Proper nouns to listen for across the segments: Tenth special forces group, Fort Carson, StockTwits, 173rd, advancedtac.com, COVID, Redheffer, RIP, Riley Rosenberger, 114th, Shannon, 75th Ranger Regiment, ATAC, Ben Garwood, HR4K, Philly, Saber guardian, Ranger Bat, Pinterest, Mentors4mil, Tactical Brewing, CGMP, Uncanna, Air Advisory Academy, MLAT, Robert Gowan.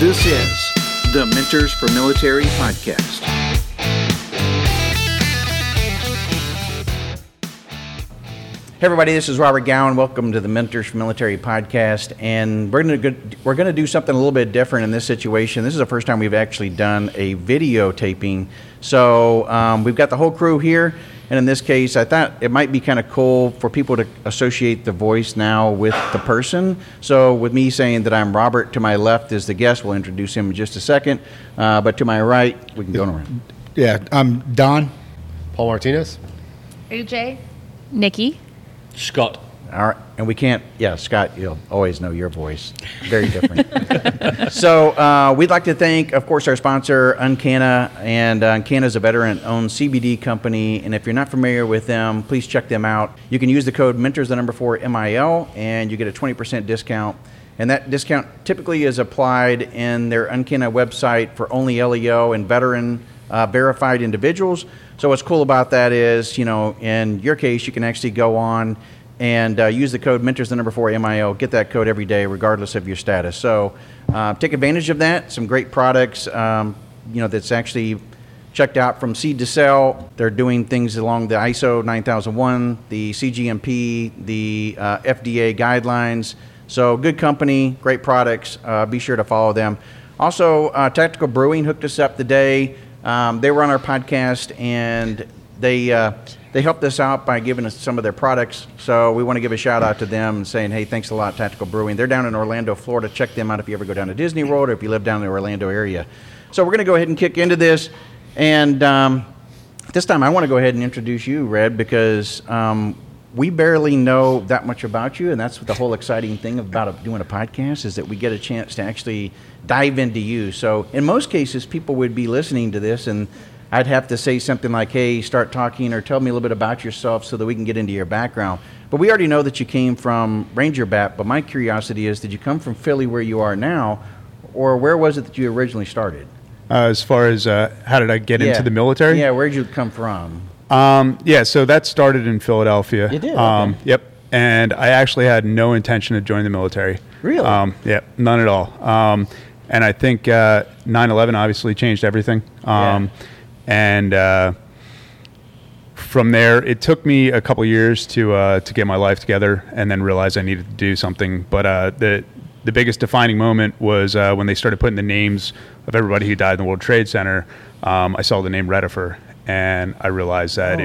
This is the Mentors for Military Podcast. Hey everybody, this is Robert Gowan. Welcome to the Mentors for Military Podcast, and we're going to do something a little bit different in this situation. This is the first time we've actually done a videotaping, so we've got the whole crew here. And in this case, I thought it might be kind of cool for people to associate the voice now with the person. So with me saying that I'm Robert, to my left is the guest. We'll introduce him in just a second. But to my right, we can go around. Yeah, I'm Don. Paul Martinez. AJ. Nikki. Scott. All right. And we can't, Scott, you'll always know your voice. Very different. So we'd like to thank, of course, our sponsor, Uncanna. And Uncanna is a veteran-owned CBD company. And if you're not familiar with them, please check them out. You can use the code MENTORS4MIL, and you get a 20% discount. And that discount typically is applied in their Uncanna website for only LEO and veteran verified individuals. So what's cool about that is, you know, in your case, you can actually go on and use the code MENTORS4MIL. Get that code every day, regardless of your status. So take advantage of that. Some great products, that's actually checked out from seed to sale. They're doing things along the ISO 9001, the CGMP, the FDA guidelines. So good company, great products. Be sure to follow them. Also, Tactical Brewing hooked us up today. They were on our podcast, and they helped us out by giving us some of their products. So we want to give a shout out to them and saying, hey, thanks a lot, Tactical Brewing. They're down in Orlando, Florida. Check them out if you ever go down to Disney World or if you live down in the Orlando area. So we're going to go ahead and kick into this. And this time I want to go ahead and introduce you, Red, because we barely know that much about you. And that's the whole exciting thing about doing a podcast is that we get a chance to actually dive into you. So in most cases, people would be listening to this and I'd have to say something like, hey, start talking or tell me a little bit about yourself so that we can get into your background. But we already know that you came from Ranger Bat, but my curiosity is, did you come from Philly where you are now, or where was it that you originally started? As far as how did I get into the military? Yeah, where did you come from? So that started in Philadelphia. You did? Okay. Yep. And I actually had no intention of joining the military. Really? None at all. And I think 9/11 obviously changed everything. And from there, it took me a couple years to get my life together, and then realize I needed to do something. But the biggest defining moment was when they started putting the names of everybody who died in the World Trade Center. I saw the name Redheffer, and I realized that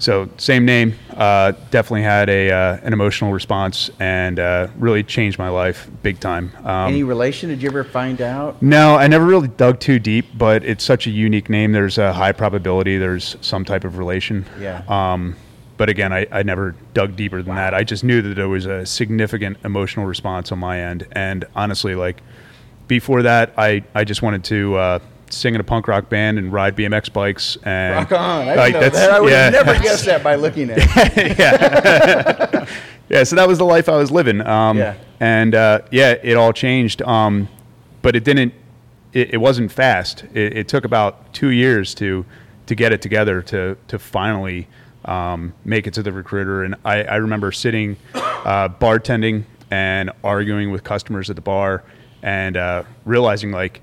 So same name, definitely had an emotional response and really changed my life big time. Any relation? Did you ever find out? No, I never really dug too deep, but it's such a unique name. There's a high probability there's some type of relation. Yeah. But again, I never dug deeper than that. I just knew that there was a significant emotional response on my end. And honestly, like before that, I just wanted to sing in a punk rock band and ride BMX bikes and rock on. I would have never guessed that by looking at it. So that was the life I was living. And it all changed. But it didn't. It wasn't fast. It took about 2 years to get it together to finally make it to the recruiter. And I remember sitting bartending and arguing with customers at the bar and realizing like,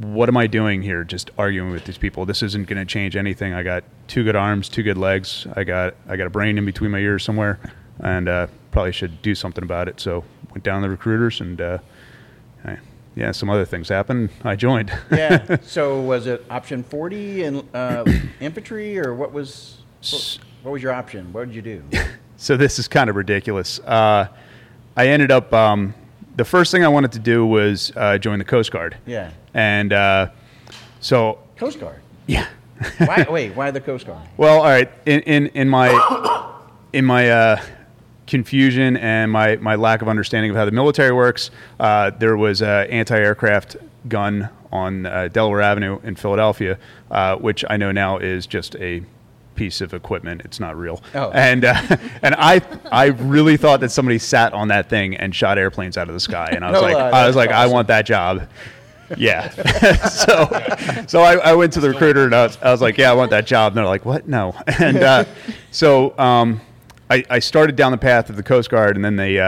what am I doing here? Just arguing with these people. This isn't going to change anything. I got two good arms, two good legs. I got a brain in between my ears somewhere, and probably should do something about it. So went down to the recruiters, and some other things happened. I joined. So was it option 40 and infantry, or what was your option? What did you do? So this is kind of ridiculous. I ended up. The first thing I wanted to do was join the Coast Guard. Yeah. And so... Coast Guard? Yeah. Why the Coast Guard? Well, all right. In my confusion and my lack of understanding of how the military works, there was an anti-aircraft gun on Delaware Avenue in Philadelphia, which I know now is just a piece of equipment. It's not real. And I really thought that somebody sat on that thing and shot airplanes out of the sky, and I want that job. So I went to the recruiter and I was like, I want that job, and they're like, what? No. And so I started down the path of the Coast Guard, and then they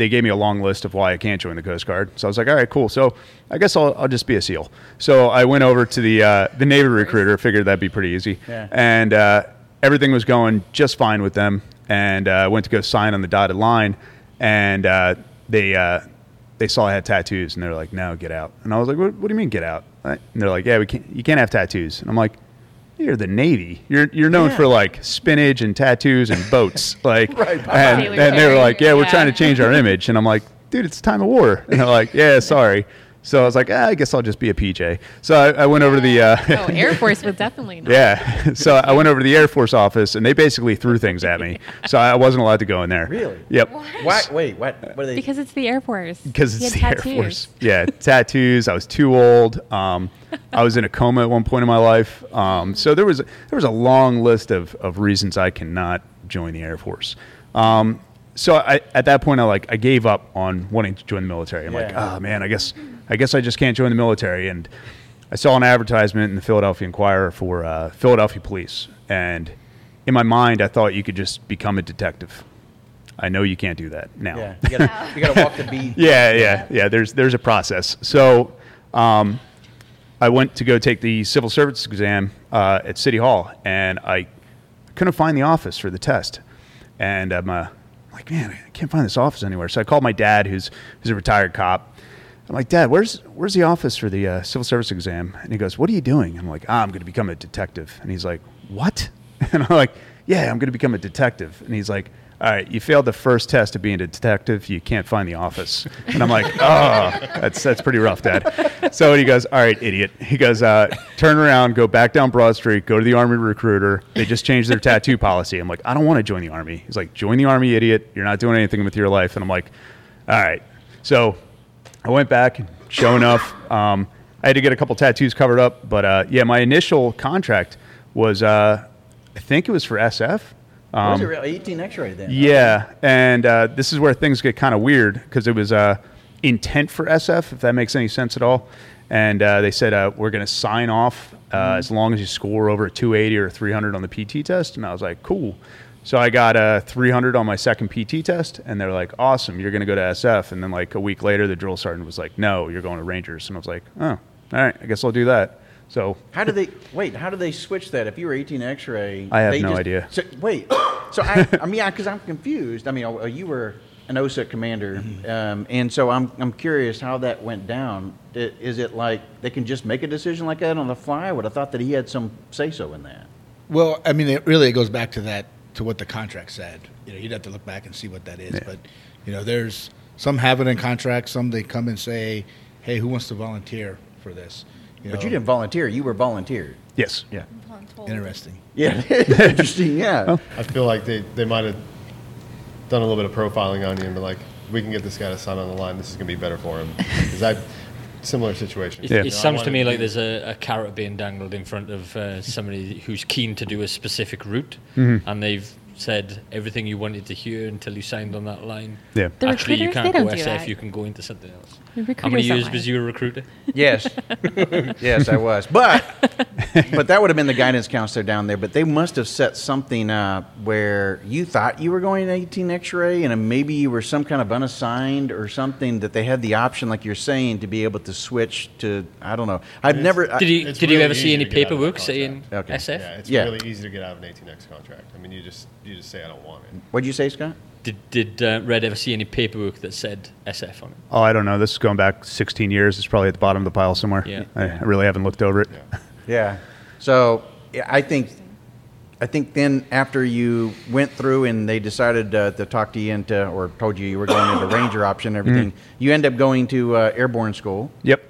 they gave me a long list of why I can't join the Coast Guard. So I was like, all right, cool. So I guess I'll just be a SEAL. So I went over to the Navy recruiter, figured that'd be pretty easy. Yeah. And everything was going just fine with them. And I went to go sign on the dotted line. And they saw I had tattoos. And they were like, no, get out. And I was like, what do you mean get out? And they're like, yeah, you can't have tattoos. And I'm like, you're the Navy. You're known for like spinach and tattoos and boats. Like, and they were like, yeah, we're trying to change our image. And I'm like, dude, it's time of war. And they're like, yeah, sorry. So I was like, I guess I'll just be a PJ. So I went over to the Air Force would definitely not. Yeah. So I went over to the Air Force office, and they basically threw things at me. So I wasn't allowed to go in there. Really? Yep. What? Wait, what are they? Because it's the Air Force. Because it's the tattoos. Air Force. Yeah, tattoos. I was too old. I was in a coma at one point in my life. So there was a long list of reasons I cannot join the Air Force. So at that point, I gave up on wanting to join the military. I'm like, oh, man, I guess I just can't join the military. And I saw an advertisement in the Philadelphia Inquirer for Philadelphia Police. And in my mind, I thought you could just become a detective. I know you can't do that now. Yeah, you gotta walk the beat. Yeah. There's a process. So I went to go take the civil service exam at City Hall, and I couldn't find the office for the test. And I'm like, man, I can't find this office anywhere. So I called my dad, who's a retired cop. I'm like, Dad, where's the office for the civil service exam? And he goes, what are you doing? I'm like, I'm going to become a detective. And he's like, what? And I'm like, yeah, I'm going to become a detective. And he's like, all right, you failed the first test of being a detective. You can't find the office. And I'm like, oh, that's pretty rough, Dad. So he goes, all right, idiot. He goes, turn around, go back down Broad Street, go to the Army recruiter. They just changed their tattoo policy. I'm like, I don't want to join the Army. He's like, join the Army, idiot. You're not doing anything with your life. And I'm like, all right. So I went back, and sure enough, I had to get a couple tattoos covered up. But, my initial contract was, I think it was for SF. Was it really 18 X-ray then? Yeah, okay. And this is where things get kind of weird because it was intent for SF, if that makes any sense at all. And they said, we're going to sign off as long as you score over a 280 or a 300 on the PT test. And I was like, cool. So I got a 300 on my second PT test, and they're like, awesome, you're going to go to SF. And then like a week later, the drill sergeant was like, no, you're going to Rangers. And I was like, oh, all right, I guess I'll do that. So how do they switch that? If you were 18 X-ray, I have no idea. So, wait, so because I'm confused. I mean, you were an OSA commander, and so I'm curious how that went down. Is it like they can just make a decision like that on the fly? I would have thought that he had some say so in that. Well, I mean, it goes back to that, to what the contract said. You know, you'd have to look back and see what that is. Yeah. But you know, there's some have it in contracts. Some they come and say, hey, who wants to volunteer for this? You know, but you didn't volunteer. You were volunteered. Yes. Yeah. Interesting. Yeah. Interesting. Yeah. I feel like they might have done a little bit of profiling on you and be like, we can get this guy to sign on the line. This is going to be better for him. Is that similar situation? Yeah. It sounds to me like there's a carrot being dangled in front of somebody who's keen to do a specific route, and they've said everything you wanted to hear until you signed on that line. Yeah. Actually, you can't go SF. You can go into something else. How many years was you a recruiter? Yes. Yes, I was. But that would have been the guidance counselor down there. But they must have set something up where you thought you were going to 18 X-ray, and maybe you were some kind of unassigned or something, that they had the option, like you're saying, to be able to switch to, I don't know. Did you ever see any paperwork saying SF? Yeah, it's really easy to get out of an 18 X contract. I mean, you just say, I don't want it. What did you say, Scott? Did Red ever see any paperwork that said SF on it? Oh, I don't know. This is going back 16 years. It's probably at the bottom of the pile somewhere. Yeah. I really haven't looked over it. Yeah. So I think then after you went through and they decided to talk to you into, or told you were going into Ranger option and everything, you end up going to airborne school. Yep.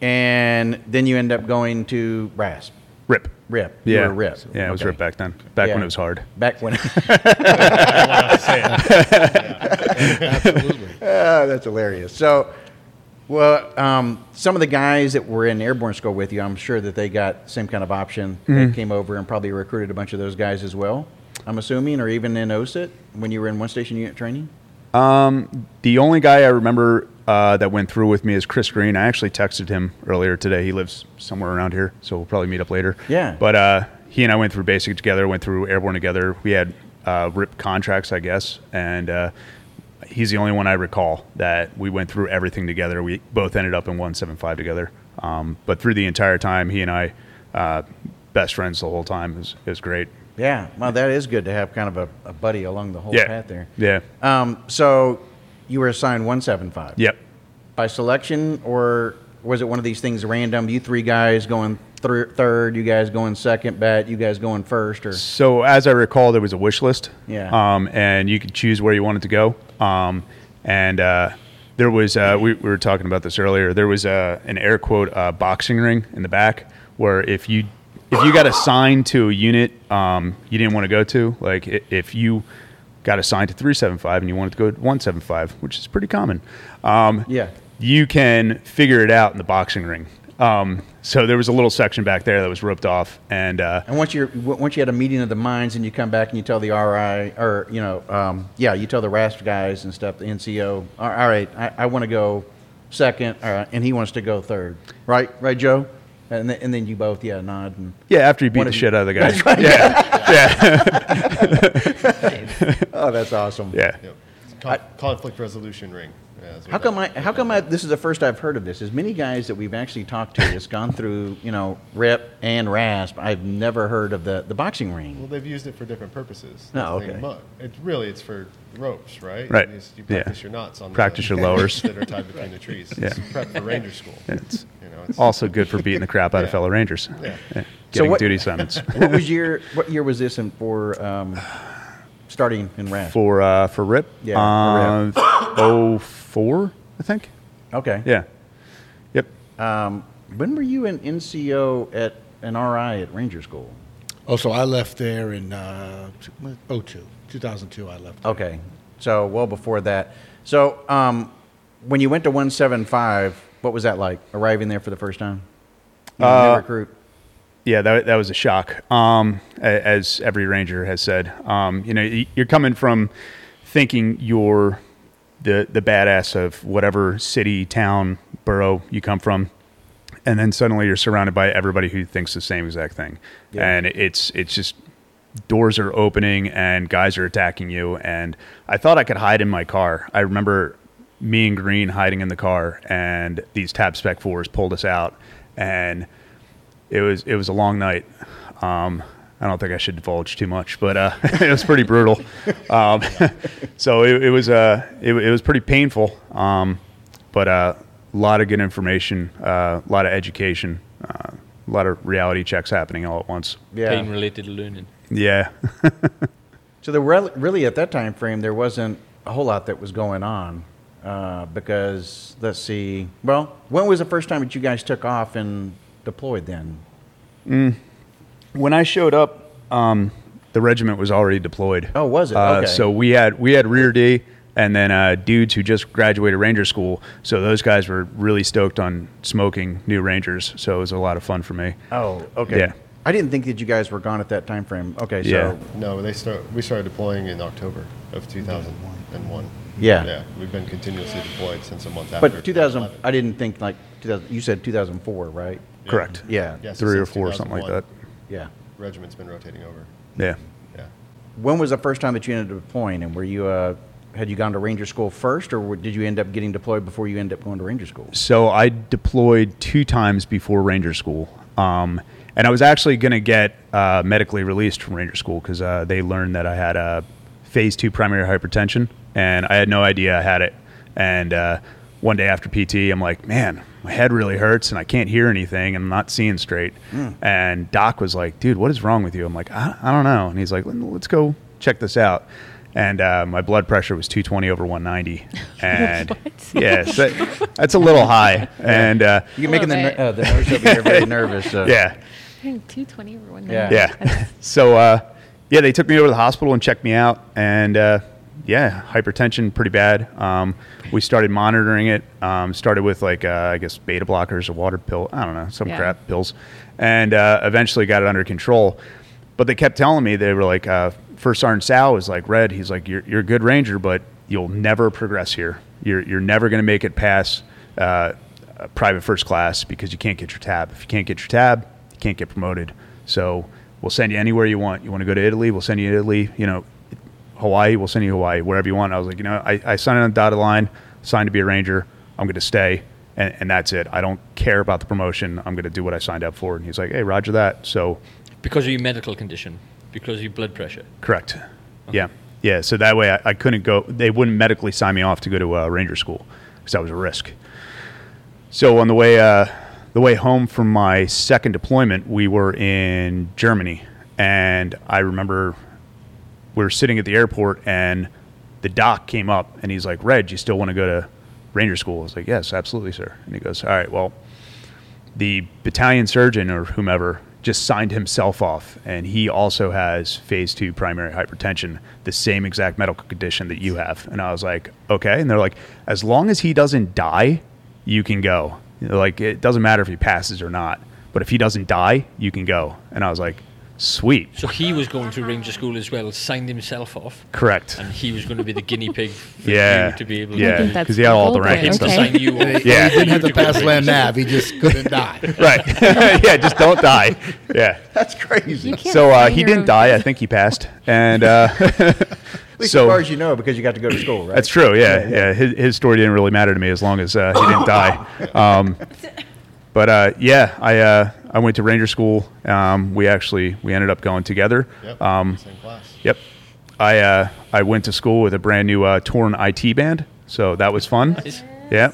And then you end up going to RASP. RIP. Yeah. You were RIP. Yeah, it was RIP back then. Back when it was hard. Back when. Absolutely. That's hilarious. So, well, some of the guys that were in airborne school with you, I'm sure that they got same kind of option. They came over and probably recruited a bunch of those guys as well, I'm assuming, or even in OSIT when you were in one station unit training? The only guy I remember that went through with me is Chris Green. I actually texted him earlier today. He lives somewhere around here, so we'll probably meet up later. Yeah. But he and I went through basic together, went through airborne together. We had RIP contracts, I guess, and he's the only one I recall that we went through everything together. We both ended up in 175 together. But through the entire time, he and I, best friends the whole time. It was great. Yeah. Well, that is good to have kind of a buddy along the whole path there. Yeah. So you were assigned 175. Yep. By selection, or was it one of these things random? You three guys going third, you guys going second bat, you guys going first? Or so as I recall, there was a wish list. Yeah. And you could choose where you wanted to go. There was we were talking about this earlier. There was an air quote boxing ring in the back where if you got assigned to a unit you didn't want to go to, like if you got assigned to 375 and you wanted to go to 175, which is pretty common. You can figure it out in the boxing ring. So there was a little section back there that was ripped off, and once you had a meeting of the minds, and you come back and you tell the RI or you tell the RASP guys and stuff, the NCO, all right, I want to go second, and he wants to go third, right, Joe, and then you both nod and after you beat the shit out of the guy, Oh, that's awesome. Yeah, yep. Conflict resolution ring. Yeah, how come this is the first I've heard of this? As many guys that we've actually talked to that's gone through, RIP and RASP, I've never heard of the boxing ring. Well, they've used it for different purposes. Oh, okay. It's for ropes, right? Right. You practice your knots on practice your lowers that are tied between the trees. It's prep for Ranger school. It's, it's also good for beating the crap out of fellow Rangers. Yeah. Getting duty summons. What year was this in for? Starting in RASP for RIP. Yeah. For RIP. 04, I think. Okay. Yeah. Yep. When were you an NCO at an RI at Ranger School? Oh, so I left there in 2002. I left. There. Okay. So well before that. So when you went to 175, what was that like? Arriving there for the first time. New recruit. Yeah, that was a shock, as every Ranger has said. You're coming from thinking you're the badass of whatever city, town, borough you come from, and then suddenly you're surrounded by everybody who thinks the same exact thing. Yeah. And it's just doors are opening and guys are attacking you. And I thought I could hide in my car. I remember me and Green hiding in the car, and these Tab Spec 4s pulled us out, and it was a long night. I don't think I should divulge too much, but it was pretty brutal. So it was pretty painful. But a lot of good information, a lot of education, a lot of reality checks happening all at once. Yeah. Pain-related learning. Yeah. So there were really at that time frame there wasn't a whole lot that was going on. Because let's see. Well, when was the first time that you guys took off and deployed then? When I showed up, the regiment was already deployed. Oh, was it? Okay. So we had Rear D and then dudes who just graduated Ranger School. So those guys were really stoked on smoking new Rangers. So it was a lot of fun for me. Oh, okay. Yeah. I didn't think that you guys were gone at that time frame. Okay, so no, we started deploying in October of 2001. Yeah. Yeah, we've been continuously deployed since a month after. But 2000, I didn't think like 2000. You said 2004, right? Correct. Yeah. Yes, 3 or 4, something like that. Yeah. Regiment's been rotating over. Yeah. Yeah. When was the first time that you ended up deploying, and were you had you gone to Ranger School first, or did you end up getting deployed before you ended up going to Ranger School? So I deployed 2 times before Ranger School, and I was actually going to get medically released from Ranger School because they learned that I had a phase 2 primary hypertension, and I had no idea I had it. And one day after PT, I'm like, man, my head really hurts and I can't hear anything and I'm not seeing straight. And Doc was like, dude, what is wrong with you? I'm like, I don't know. And he's like, let's go check this out. And my blood pressure was 220/190. And so that's a little high. And you're making the nurse over here very nervous. So. Yeah. 220/190. Yeah. Yeah. So they took me over to the hospital and checked me out, and hypertension, pretty bad. We started monitoring it. Started with beta blockers, a water pill, I don't know, some crap pills, and eventually got it under control. But they kept telling me, they were like, First Sergeant Sal was like, Red, he's like, you're a good Ranger, but you'll never progress here. You're never going to make it past private first class because you can't get your tab. If you can't get your tab, you can't get promoted. So we'll send you anywhere you want. You want to go to Italy? We'll send you to Italy. Hawaii, we'll send you to Hawaii, wherever you want. I was like, you know, I signed on the dotted line, signed to be a Ranger. I'm going to stay. And that's it. I don't care about the promotion. I'm going to do what I signed up for. And he's like, hey, roger that. So, because of your medical condition, because of your blood pressure. Correct. Okay. Yeah. Yeah. So that way I couldn't go. They wouldn't medically sign me off to go to Ranger school because that was a risk. So on the way home from my second deployment, we were in Germany. And I remember we were sitting at the airport and the doc came up and he's like, Red, you still want to go to Ranger school? I was like, yes, absolutely, sir. And he goes, all right, well, the battalion surgeon or whomever just signed himself off, and he also has phase 2 primary hypertension, the same exact medical condition that you have. And I was like, okay. And they're like, as long as he doesn't die, you can go. You know, like, it doesn't matter if he passes or not, but if he doesn't die, you can go. And I was like, sweet. So he was going to Ranger school as well, signed himself off. Correct. And he was going to be the guinea pig for you to be able to do. Yeah, because he had all the ranking stuff. He didn't have to pass land nav. He just couldn't die. Right. Yeah, just don't die. Yeah. That's crazy. So he didn't die. I think he passed. And at least so, as far as you know, because you got to go to school, right? That's true, yeah. His story didn't really matter to me as long as he didn't die. But I went to Ranger school. We ended up going together. Yep, same class. Yep. I went to school with a brand new torn IT band, so that was fun. Nice. Yeah,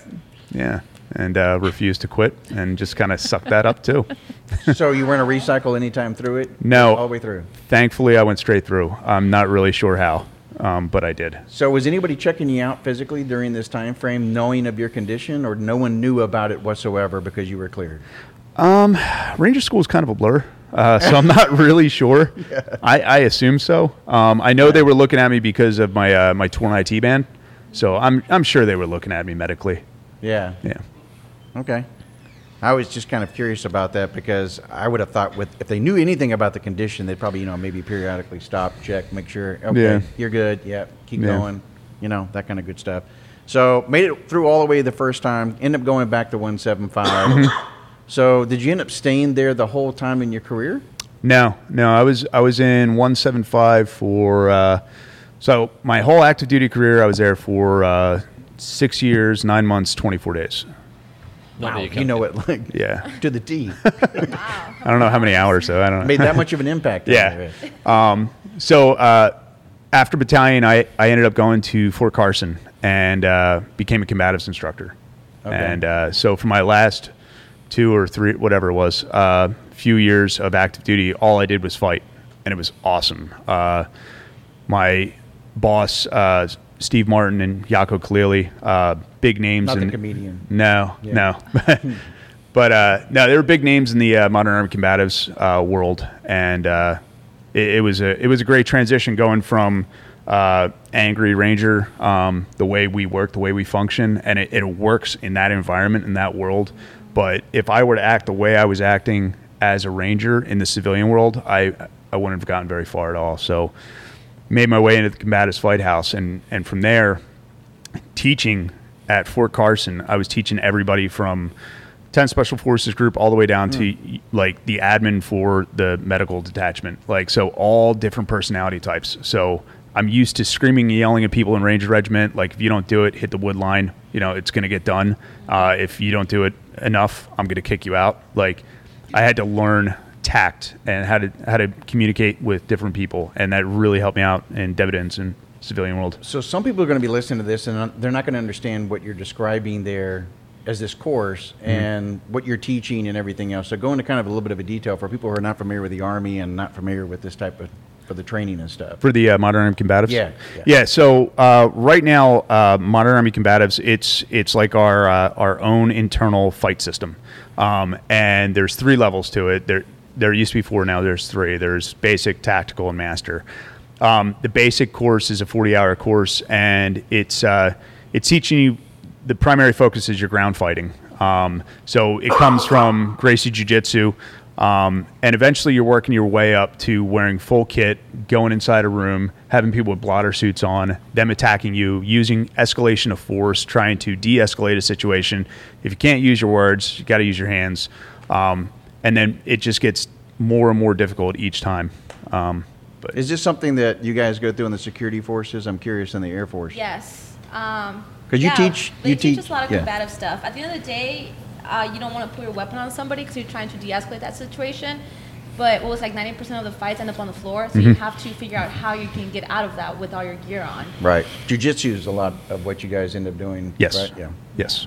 yeah, and refused to quit and just kind of sucked that up too. So you weren't a recycle any time through it? No, all the way through. Thankfully, I went straight through. I'm not really sure how. But I did. So was anybody checking you out physically during this time frame, knowing of your condition, or no one knew about it whatsoever because you were cleared? Ranger school is kind of a blur, so I'm not really sure. Yeah. I assume so. I know they were looking at me because of my my torn IT band, so I'm sure they were looking at me medically. Yeah. Yeah. Okay. I was just kind of curious about that because I would have thought if they knew anything about the condition, they'd probably, maybe periodically stop, check, make sure, okay, you're good, keep going, that kind of good stuff. So made it through all the way the first time, end up going back to 175. So did you end up staying there the whole time in your career? No, I was in 175 for, so my whole active duty career, I was there for 6 years, 9 months, 24 days. Wow, you know it to the D. Wow. I don't know how many hours, though. I don't know. Made that much of an impact. Yeah. So after battalion, I ended up going to Fort Carson and became a combatives instructor. Okay. And so for my last 2 or 3, whatever it was, few years of active duty, all I did was fight, and it was awesome. My boss, Steve Martin and Yako Khalili, big names. Not the comedian. No. But no, they were big names in the modern army combatives world, and it was a great transition going from angry Ranger, the way we work, the way we function, and it works in that environment, in that world. But if I were to act the way I was acting as a Ranger in the civilian world, I wouldn't have gotten very far at all. So made my way into the combatives flight house, and from there, teaching at Fort Carson, I was teaching everybody from 10th special forces group all the way down to like the admin for the medical detachment, like, so all different personality types. So I'm used to screaming and yelling at people in Ranger Regiment, like, if you don't do it, hit the wood line, it's going to get done. If you don't do it enough, I'm going to kick you out. Like, I had to learn tact and how to communicate with different people, and that really helped me out in dividends and civilian world. So some people are going to be listening to this and they're not going to understand what you're describing there as this course and what you're teaching and everything else. So go into kind of a little bit of a detail for people who are not familiar with the Army and not familiar with this type of, for the training and stuff. For the Modern Army Combatives? Yeah. So right now, Modern Army Combatives, it's like our own internal fight system. And there's 3 levels to it. There used to be 4, now there's 3. There's basic, tactical, and master. The basic course is a 40-hour course, and it's teaching you, the primary focus is your ground fighting. So it comes from Gracie Jiu-Jitsu, and eventually you're working your way up to wearing full kit, going inside a room, having people with blotter suits on, them attacking you, using escalation of force, trying to de-escalate a situation. If you can't use your words, you got to use your hands. And then it just gets more and more difficult each time. But is this something that you guys go through in the security forces? I'm curious, in the Air Force. Yes. Because you teach us a lot of combative stuff. At the end of the day, you don't want to pull your weapon on somebody because you're trying to de-escalate that situation. But what was 90% of the fights end up on the floor, so you have to figure out how you can get out of that with all your gear on. Right. Jiu-Jitsu is a lot of what you guys end up doing. Yes. Right? Yeah. Yes.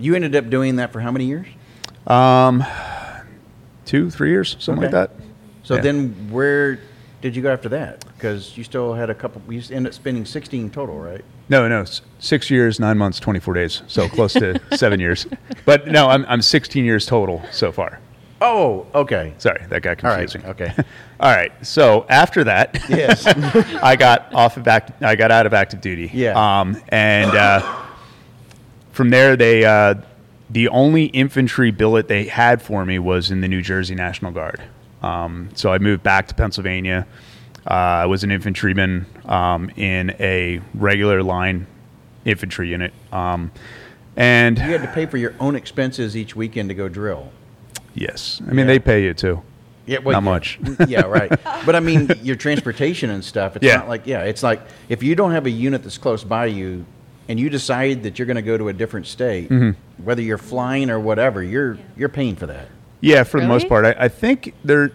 You ended up doing that for how many years? 2-3 years, something like that. So then where did you go after that? Because you still had a couple. You ended up spending 16 total, right? No, 6 years, 9 months, 24 days. So close to 7 years. But no, I'm 16 years total so far. Oh, okay. Sorry, that got confusing. All right, okay. All right. So after that, yes, I got out of active duty. Yeah. From there, they the only infantry billet they had for me was in the New Jersey National Guard. So I moved back to Pennsylvania. I was an infantryman in a regular line infantry unit. And you had to pay for your own expenses each weekend to go drill. Yes. I mean, they pay you too. Yeah, well, not much. Yeah, right. But I mean, your transportation and stuff, it's not like, it's like if you don't have a unit that's close by you and you decide that you're going to go to a different state, whether you're flying or whatever, you're paying for that. Yeah, for the most part. I think there's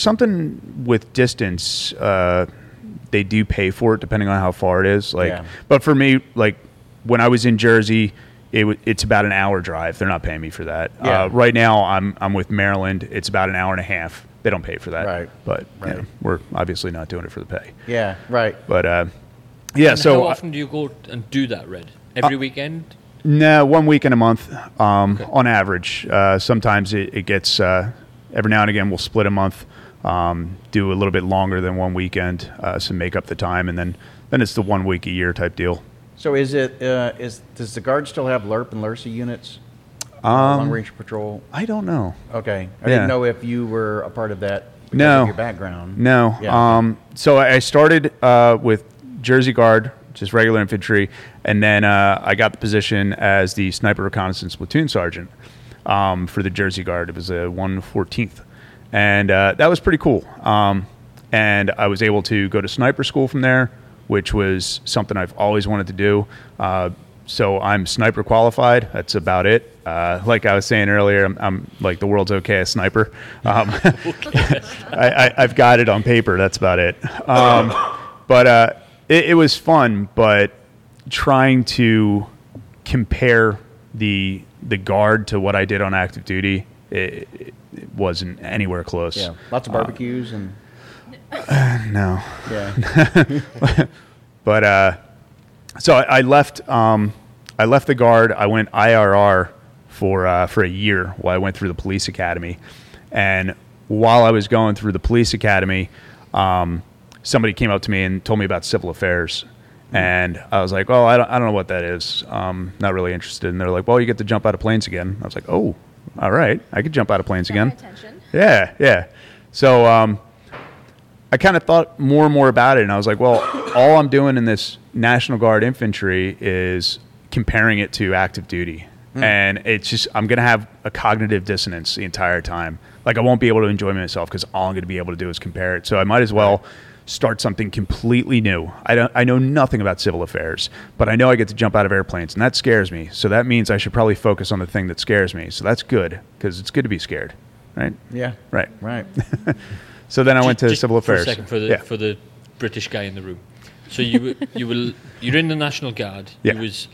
something with distance. They do pay for it depending on how far it is. But for me, when I was in Jersey, it's about an hour drive. They're not paying me for that. Yeah. Right now, I'm with Maryland. It's about an hour and a half. They don't pay for that. Right. But you know, we're obviously not doing it for the pay. Yeah. Right. But and so how often do you go and do that, Red? Every weekend? No, 1 weekend a month on average. Sometimes it gets every now and again we'll split a month, do a little bit longer than 1 weekend, so make up the time, and then it's the 1 week a year type deal. So is it does the Guard still have LERP and LERSA units? Long Range Patrol? I don't know. Okay. I didn't know if you were a part of that because of your background. No. Yeah. So I started with Jersey Guard, just regular infantry, and then I got the position as the Sniper Reconnaissance Platoon Sergeant for the Jersey Guard. It was a 114th. And that was pretty cool. And I was able to go to sniper school from there, which was something I've always wanted to do. So I'm sniper qualified. That's about it. Like I was saying earlier, I'm like the world's okayest sniper. I've got it on paper. That's about it. It was fun, but trying to compare the Guard to what I did on active duty, it wasn't anywhere close. Yeah, lots of barbecues and... no. Yeah. But so I left. I left the Guard. I went IRR for a year while I went through the police academy, and while I was going through the police academy, somebody came up to me and told me about civil affairs, and I was like, "Oh, I don't know what that is. Not really interested." And they're like, "Well, you get to jump out of planes again." I was like, "Oh, all right, I could jump out of planes again." Yeah. So. I kind of thought more and more about it, and I was like, well, all I'm doing in this National Guard infantry is comparing it to active duty. And it's just, I'm going to have a cognitive dissonance the entire time. Like, I won't be able to enjoy myself because all I'm going to be able to do is compare it. So I might as well start something completely new. I know nothing about civil affairs, but I know I get to jump out of airplanes, and that scares me. So that means I should probably focus on the thing that scares me. So that's good, because it's good to be scared, right? Yeah. Right. So then I went to civil affairs. For the British guy in the room. So you're in the National Guard. Yeah. You was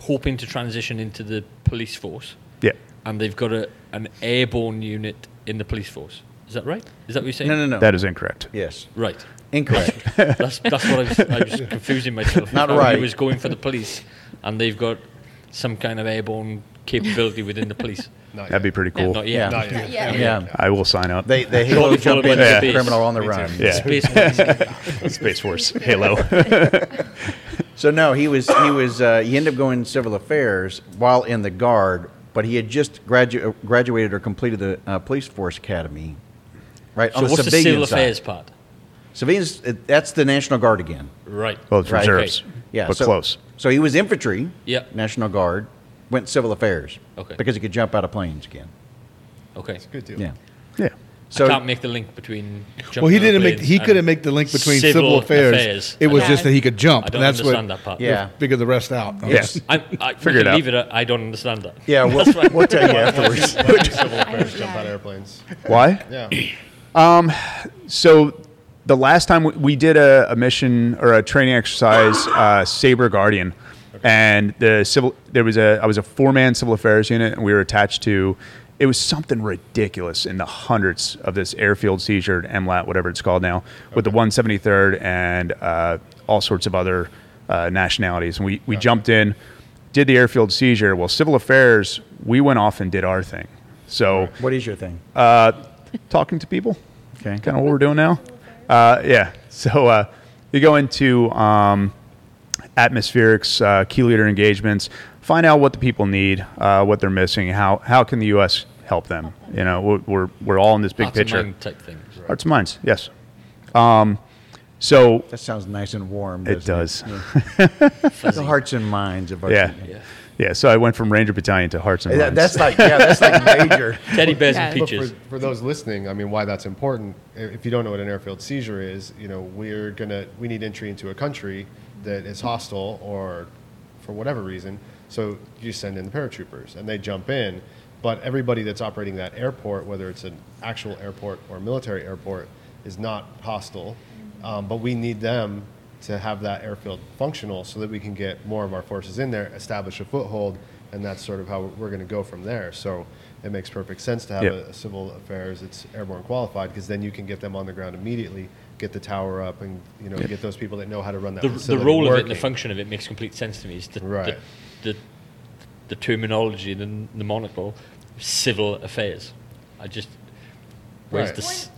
hoping to transition into the police force. Yeah. And they've got an airborne unit in the police force. Is that right? Is that what you're saying? No. That is incorrect. Yes. Right. Incorrect. That's what I was confusing myself. Not right. He was going for the police, and they've got some kind of airborne capability within the police. That'd be pretty cool. Not yet. I will sign up. They Halo jump in as a criminal on the run. Yeah. Space Force Halo. So no, he was he ended up going civil affairs while in the Guard, but he had just graduated or completed the police force academy. Right. So on what's the civil affairs part? Civilians, that's the National Guard again. Right. Well, it's reserves. Okay. Yeah. But close. So he was infantry. Yeah. National Guard. Went civil affairs. Okay. Because he could jump out of planes again. Okay. It's a good deal. Yeah. So I can't make the link between. Well, he didn't make. He couldn't make the link between civil affairs. It was just that he could jump. I don't understand that part. Yeah, figure the rest out. Yes, I figured it out. Leave it. I don't understand that. Yeah, we'll tell you afterwards. Civil affairs jump out of airplanes. Why? Yeah. So the last time we did a mission or a training exercise, Saber Guardian. And I was a 4-man civil affairs unit, and we were attached to, it was something ridiculous in the hundreds of this airfield seizure, MLAT, whatever it's called now, with the 173rd and all sorts of other nationalities. And we jumped in, did the airfield seizure. Well, civil affairs, we went off and did our thing. So what is your thing? Talking to people. Okay, kind of what we're doing now. Yeah. So you go into atmospherics, key leader engagements, find out what the people need, what they're missing, how can the U.S. help them? You know, we're all in this big picture. Hearts and minds type things. Right? Hearts and minds, yes. So that sounds nice and warm. It does. It? Yeah. The hearts and minds of our team. Yeah. Yeah, so I went from Ranger Battalion to Hearts and Minds. That's like major. Teddy bears and peaches. For those listening, I mean, why that's important. If you don't know what an airfield seizure is, you know, we need entry into a country that is hostile or for whatever reason. So you send in the paratroopers and they jump in. But everybody that's operating that airport, whether it's an actual airport or a military airport, is not hostile. But we need them to have that airfield functional so that we can get more of our forces in there, establish a foothold, and that's sort of how we're going to go from there. So it makes perfect sense to have a civil affairs that's airborne qualified, because then you can get them on the ground immediately, get the tower up, and get those people that know how to run that facility. The role of it and the function of it makes complete sense to me. It's the terminology, the moniker, civil affairs. I just... Right.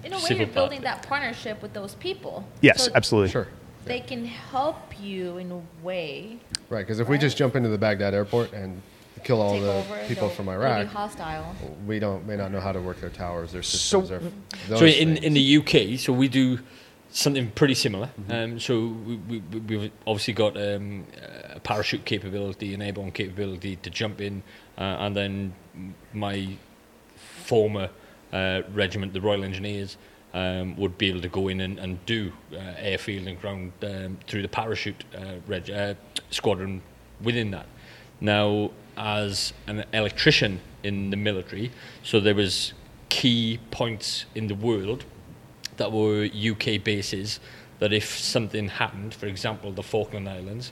In a way, you're building that partnership with those people. Yes, so absolutely. Sure. They can help you in a way. Right, because if we just jump into the Baghdad airport and kill all the people from Iraq, hostile. We may not know how to work their towers, their systems. So in the UK, so we do something pretty similar. Mm-hmm. So we've obviously got a parachute capability, an airborne capability to jump in, and then my former regiment, the Royal Engineers, would be able to go in and do airfield and ground through the parachute squadron within that. Now, as an electrician in the military, so there was key points in the world that were UK bases that if something happened, for example, the Falkland Islands,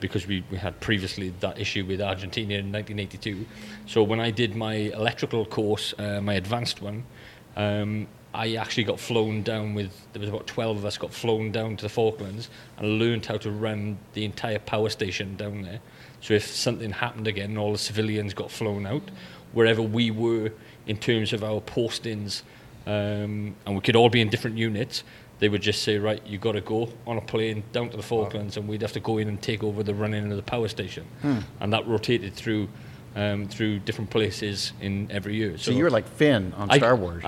because we had previously that issue with Argentina in 1982. So when I did my electrical course, my advanced one, I actually got flown down there was about 12 of us got flown down to the Falklands and learned how to run the entire power station down there. So if something happened again, all the civilians got flown out, wherever we were in terms of our postings, and we could all be in different units, they would just say, right, you got to go on a plane down to the Falklands, and we'd have to go in and take over the running of the power station. Hmm. And that rotated through different places in every year. So you were like Finn on Star Wars.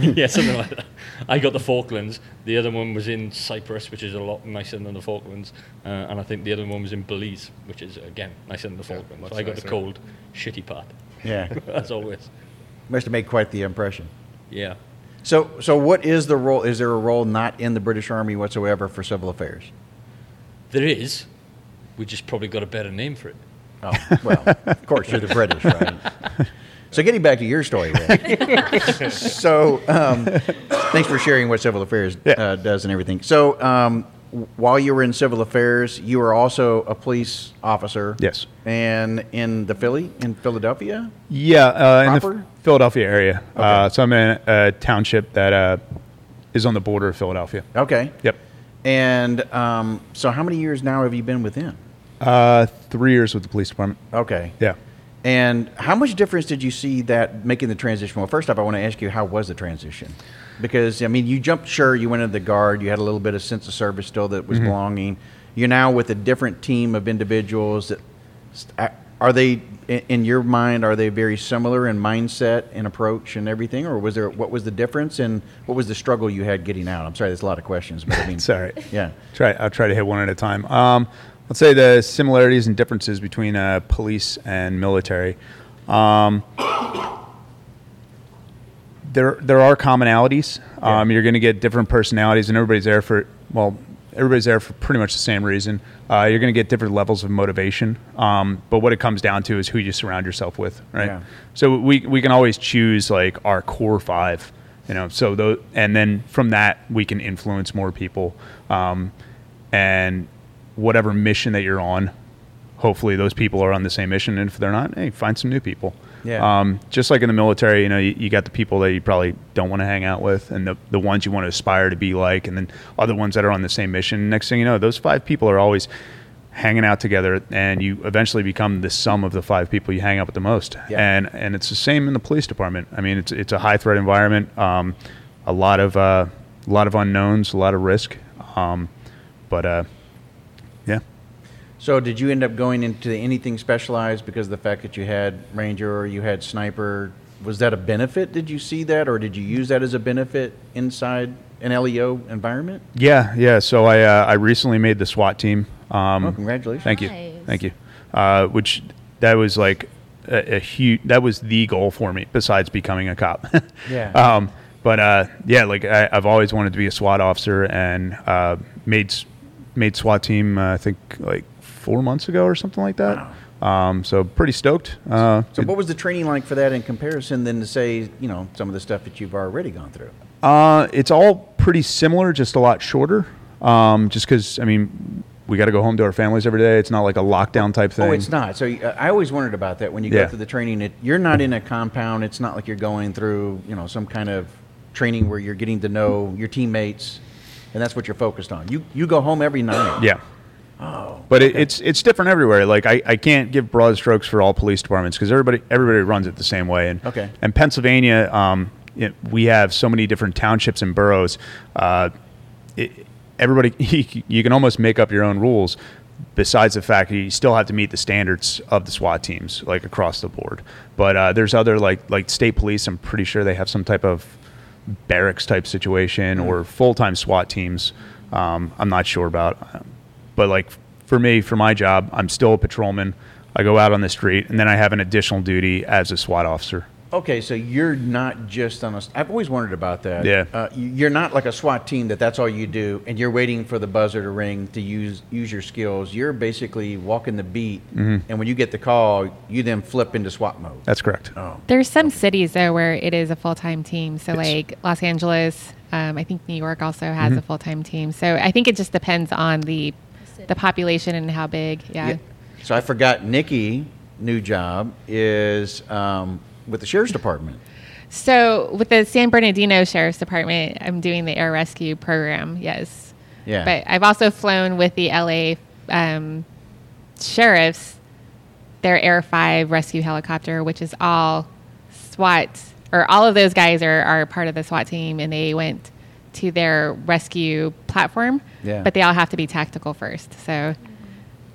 Yeah, something like that. I got the Falklands. The other one was in Cyprus, which is a lot nicer than the Falklands. And I think the other one was in Belize, which is, again, nicer than the Falklands. So I got the cold, shitty part. Yeah. As always. Must have made quite the impression. Yeah. So what is the role? Is there a role not in the British Army whatsoever for civil affairs? There is. We just probably got a better name for it. Oh, well, of course, you're the British, right? So getting back to your story, Ray. So thanks for sharing what civil affairs does and everything. So while you were in civil affairs, you were also a police officer. Yes. And in the Philly, in Philadelphia? Yeah, in the Philadelphia area. Okay. So I'm in a township that is on the border of Philadelphia. Okay. Yep. And so how many years now have you been within? 3 years with the police department. Okay. Yeah. And how much difference did you see that making the transition? Well, first off, I want to ask you, how was the transition? Because, I mean, you jumped, sure, you went into the Guard, you had a little bit of sense of service still that was belonging. You're now with a different team of individuals. That are they, in your mind, are they very similar in mindset and approach and everything? Or was there, what was the difference and what was the struggle you had getting out? I'm sorry, there's a lot of questions, but I mean. Sorry. Yeah. I'll try to hit one at a time. I'd say the similarities and differences between police and military. there are commonalities. Yeah. You're going to get different personalities, and everybody's there for, well, everybody's there for pretty much the same reason. You're going to get different levels of motivation. But what it comes down to is who you surround yourself with, right? Yeah. So we can always choose like our core five, you know, so those, and then from that we can influence more people. And whatever mission that you're on, hopefully those people are on the same mission. And if they're not, hey, find some new people. Yeah. Just like in the military, you know, you got the people that you probably don't want to hang out with, and the ones you want to aspire to be like, and then other ones that are on the same mission. Next thing you know, those five people are always hanging out together, and you eventually become the sum of the five people you hang out with the most. Yeah. And it's the same in the police department. I mean, it's a high threat environment, a lot of unknowns, a lot of risk. Yeah. So did you end up going into anything specialized because of the fact that you had Ranger or you had Sniper? Was that a benefit? Did you see that, or did you use that as a benefit inside an LEO environment? Yeah. So I recently made the SWAT team. Congratulations. Thank you. Which that was like a huge, that was the goal for me besides becoming a cop. Yeah. I've always wanted to be a SWAT officer, and made SWAT team, I think like 4 months ago or something like that. Wow. So pretty stoked. So what was the training like for that in comparison then to, say, you know, some of the stuff that you've already gone through? It's all pretty similar, just a lot shorter. Just because, I mean, we got to go home to our families every day. It's not like a lockdown type thing. Oh, it's not. So I always wondered about that when you go through the training. You're not in a compound. It's not like you're going through, you know, some kind of training where you're getting to know your teammates, and that's what you're focused on. You go home every night. Yeah. Oh, but okay. It's different everywhere. Like I can't give broad strokes for all police departments because everybody runs it the same way. And and Pennsylvania, we have so many different townships and boroughs. Everybody, you can almost make up your own rules. Besides the fact that you still have to meet the standards of the SWAT teams, like across the board. But there's other like state police. I'm pretty sure they have some type of barracks type situation or full-time SWAT teams. I'm not sure about. But like for me, for my job, I'm still a patrolman. I go out on the street, and then I have an additional duty as a SWAT officer. Okay, so you're not just on a... I've always wondered about that. Yeah. You're not like a SWAT team that's all you do, and you're waiting for the buzzer to ring to use your skills. You're basically walking the beat, and when you get the call, you then flip into SWAT mode. That's correct. Oh. There's some cities, though, where it is a full-time team. So like Los Angeles, I think New York also has a full-time team. So I think it just depends on the population and how big. Yeah. So I forgot Nikki's new job is with the Sheriff's Department. So with the San Bernardino Sheriff's Department, I'm doing the air rescue program. Yes. Yeah. But I've also flown with the LA sheriffs, their Air 5 rescue helicopter, which is all SWAT, or all of those guys are part of the SWAT team, and they went to their rescue platform, but they all have to be tactical first. So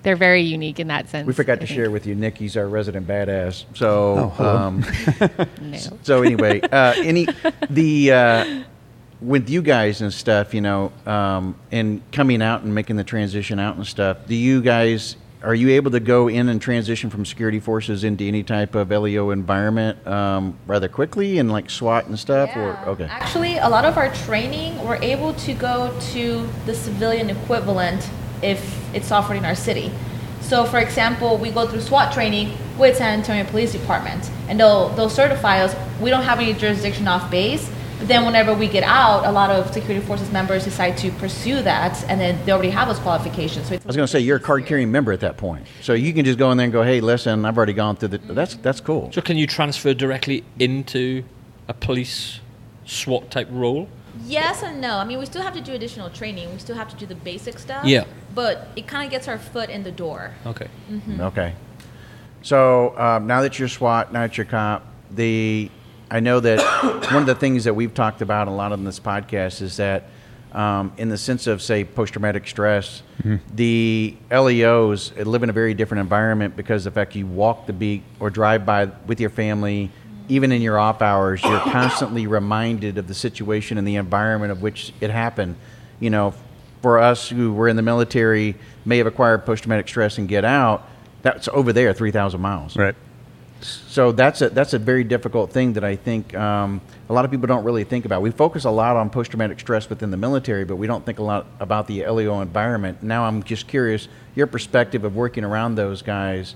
they're very unique in that sense. We forgot to share with you, Nikki's our resident badass. So, no. So anyway, with you guys and stuff, you know, and coming out and making the transition out and stuff, are you able to go in and transition from security forces into any type of LEO environment rather quickly, and like SWAT and stuff? Yeah. Actually, a lot of our training, we're able to go to the civilian equivalent if it's offered in our city. So, for example, we go through SWAT training with San Antonio Police Department, and they'll certify us. We don't have any jurisdiction off base, but then whenever we get out, a lot of security forces members decide to pursue that, and then they already have those qualifications. So I was going to say, you're a card-carrying member at that point. So you can just go in there and go, hey, listen, I've already gone through the... That's cool. So can you transfer directly into a police SWAT-type role? Yes and no. I mean, we still have to do additional training. We still have to do the basic stuff. Yeah. But it kind of gets our foot in the door. Okay. Mm-hmm. Okay. So now that you're SWAT, now that you're cop, I know that one of the things that we've talked about a lot on this podcast is that in the sense of, say, post-traumatic stress, the LEOs live in a very different environment because of the fact you walk the beat or drive by with your family, even in your off hours, you're constantly reminded of the situation and the environment of which it happened. You know, for us who were in the military, may have acquired post-traumatic stress and get out, that's over there 3,000 miles. Right. So that's a very difficult thing that I think a lot of people don't really think about. We focus a lot on post-traumatic stress within the military, but we don't think a lot about the LEO environment. Now I'm just curious, your perspective of working around those guys,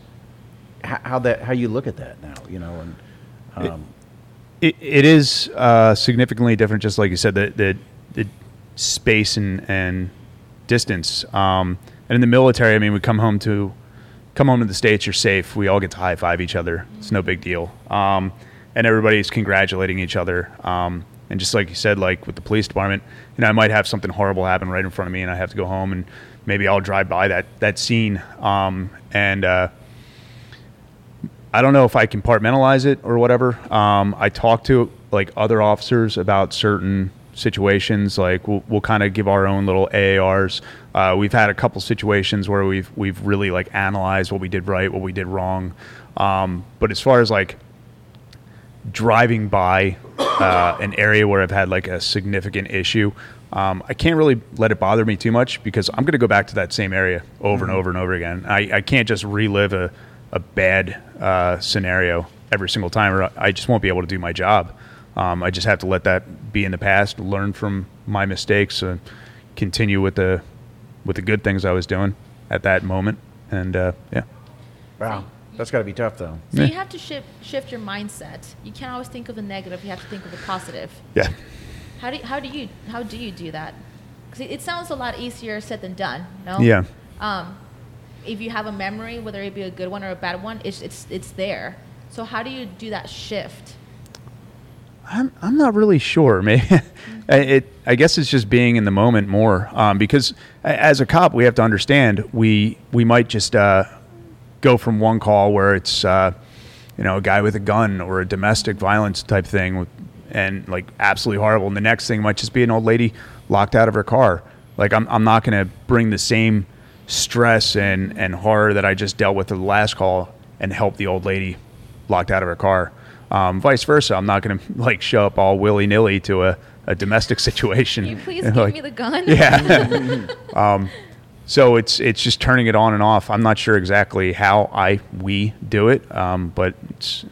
how you look at that now, you know, and it is significantly different, just like you said, the space and distance. And in the military, I mean, we come home to the States, you're safe. We all get to high five each other. It's no big deal. And everybody's congratulating each other. And just like you said, like with the police department, you know, I might have something horrible happen right in front of me and I have to go home and maybe I'll drive by that scene. I don't know if I compartmentalize it or whatever. I talk to like other officers about certain situations. Like we'll kind of give our own little AARs. We've had a couple situations where we've really like analyzed what we did right, what we did wrong. But as far as like driving by an area where I've had like a significant issue, I can't really let it bother me too much because I'm going to go back to that same area over and over and over again. I can't just relive a bad scenario every single time, or I just won't be able to do my job. I just have to let that be in the past, learn from my mistakes, and continue with the good things I was doing at that moment. And yeah. Wow. That's got to be tough, though. So you have to shift your mindset. You can't always think of the negative. You have to think of the positive. Yeah. How do you do that? Because it sounds a lot easier said than done. No. Yeah. If you have a memory, whether it be a good one or a bad one, it's there. So how do you do that shift? I'm not really sure. Maybe I guess it's just being in the moment more, because as a cop, we have to understand we might just go from one call where it's you know, a guy with a gun or a domestic violence type thing and like absolutely horrible, and the next thing might just be an old lady locked out of her car. Like I'm not going to bring the same stress and horror that I just dealt with the last call and help the old lady locked out of her car. Vice versa, I'm not going to like show up all willy-nilly to a domestic situation. Can you please give me the gun? Yeah. So it's just turning it on and off. I'm not sure exactly how we do it, but it's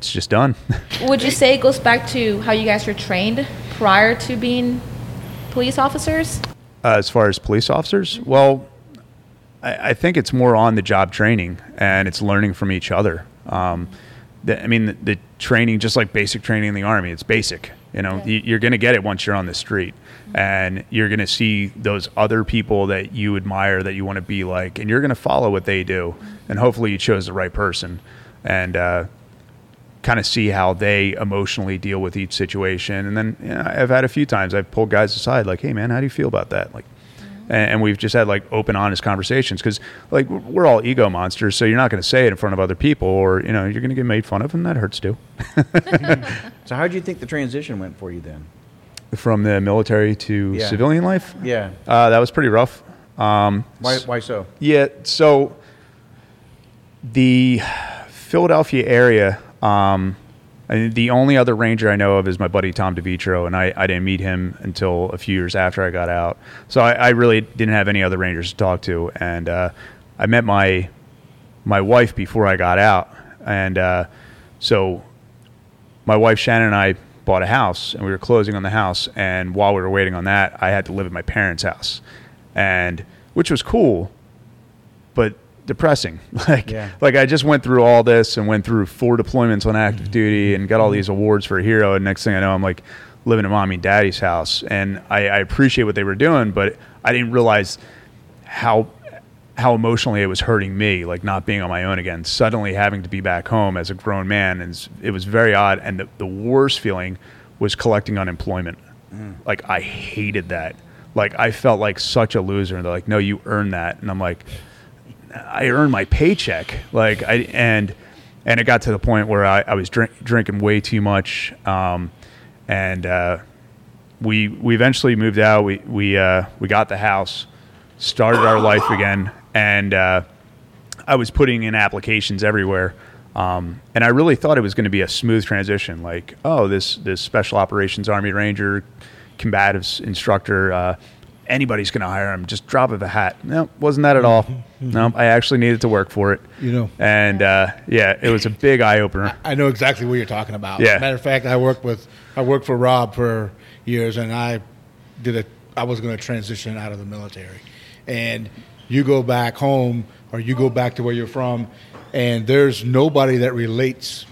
just done. Would you say it goes back to how you guys were trained prior to being police officers? As far as police officers? Well, I think it's more on-the-job training, and it's learning from each other. The training, just like basic training in the Army, it's basic. You know, okay. You're going to get it once you're on the street, mm-hmm. and you're going to see those other people that you admire, that you want to be like, and you're going to follow what they do. Mm-hmm. And hopefully you chose the right person and kind of see how they emotionally deal with each situation. And then, you know, I've had a few times I've pulled guys aside like, hey, man, how do you feel about that? Like, mm-hmm. and we've just had like open, honest conversations, because like we're all ego monsters. So you're not going to say it in front of other people, or, you know, you're going to get made fun of, and that hurts too. So how do you think the transition went for you then? From the military to civilian life? Yeah. That was pretty rough. Why so? Yeah. So the Philadelphia area, the only other Ranger I know of is my buddy Tom DeVitro, and I didn't meet him until a few years after I got out. So I really didn't have any other Rangers to talk to, and I met my wife before I got out, and so my wife Shannon and I bought a house, and we were closing on the house, and while we were waiting on that, I had to live at my parents' house, and which was cool, but depressing. Like I just went through all this and went through 4 deployments on active duty and got all these awards for a hero, and next thing I know I'm like living at mommy and daddy's house, and I appreciate what they were doing, but I didn't realize how emotionally it was hurting me, like not being on my own again, suddenly having to be back home as a grown man, and it was very odd. And the worst feeling was collecting unemployment. Like I hated that. Like I felt like such a loser, and they're like, no, you earned that, and I'm like, I earned my paycheck. Like and it got to the point where I was drinking way too much. We eventually moved out. We got the house, started our life again. And, I was putting in applications everywhere. And I really thought it was going to be a smooth transition. Like, oh, this special operations Army Ranger combatives instructor, anybody's going to hire him. Just drop of a hat. No, wasn't that at all. Mm-hmm. No, I actually needed to work for it. You know. And yeah, it was a big eye opener. I know exactly what you're talking about. Yeah. Matter of fact, I worked for Rob for years, and I was going to transition out of the military. And you go back home, or you go back to where you're from, and there's nobody that relates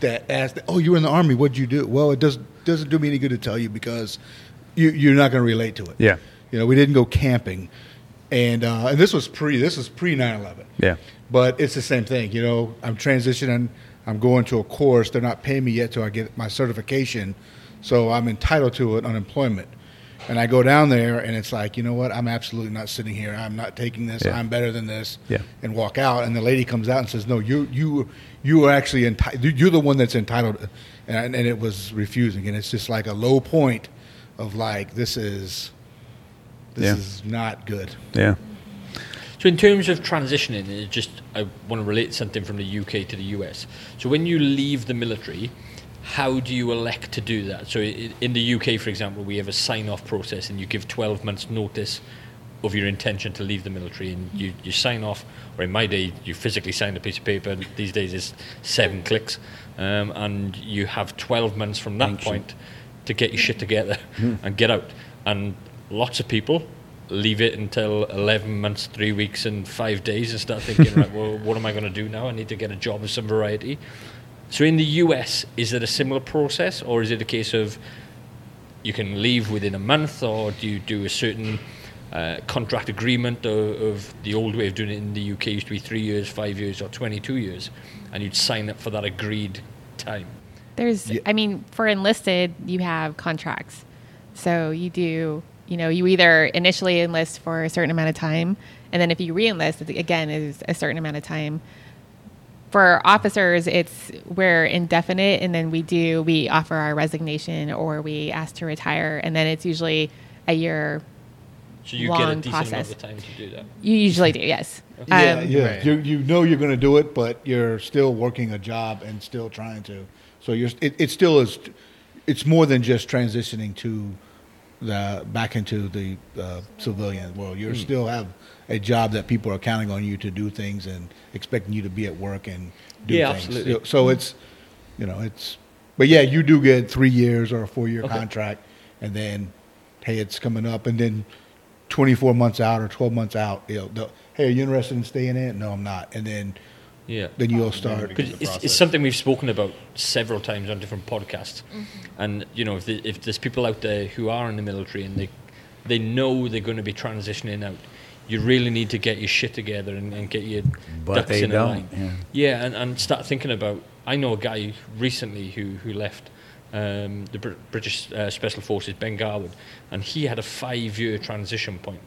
that asks, oh, you were in the Army, what'd you do? Well, it doesn't do me any good to tell you because you're not going to relate to it. Yeah. You know, we didn't go camping, and this was pre 9/11. Yeah. But it's the same thing. You know, I'm transitioning. I'm going to a course. They're not paying me yet till I get my certification, so I'm entitled to an unemployment. And I go down there, and it's like, you know what? I'm absolutely not sitting here. I'm not taking this. Yeah. I'm better than this. Yeah. And walk out. And the lady comes out and says, "No, you are actually entitled. You're the one that's entitled." And it was refusing. And it's just like a low point of like, this is not good. Yeah. So in terms of transitioning, I want to relate something from the UK to the US. So when you leave the military, how do you elect to do that? So in the UK, for example, we have a sign-off process, and you give 12 months notice of your intention to leave the military, and you sign off, or in my day, you physically signed a piece of paper. These days it's 7 clicks, and you have 12 months from that point to get your shit together and get out. And lots of people leave it until 11 months, 3 weeks, and 5 days and start thinking, right, well, what am I going to do now? I need to get a job of some variety. So in the US, is it a similar process, or is it a case of you can leave within a month, or do you do a certain contract agreement of the old way of doing it in the UK used to be 3 years, 5 years, or 22 years, and you'd sign up for that agreed time? For enlisted, you have contracts. So you do, you know, you either initially enlist for a certain amount of time, and then if you re-enlist, again, is a certain amount of time. For officers, we're indefinite, and then we offer our resignation, or we ask to retire, and then it's usually a year. So you get a decent amount of time to do that. You usually do, yes. Okay. Yeah. Right. You know you're going to do it, but you're still working a job and still trying to. So it still is. It's more than just transitioning to back into the civilian world. You still have a job that people are counting on you to do things and expecting you to be at work and do things. Yeah, absolutely. So it's, you know, it's, but yeah, you do get 3 years or a 4-year contract, and then, hey, it's coming up, and then 24 months out or 12 months out, you know, hey, are you interested in staying in? No, I'm not. And then, then you'll start. Because it's something we've spoken about several times on different podcasts. Mm-hmm. And, you know, if there's people out there who are in the military and they know they're going to be transitioning out, you really need to get your shit together and get your ducks in a line. Yeah, and start thinking about. I know a guy recently who left the British Special Forces, Ben Garwood, and he had a 5-year transition point.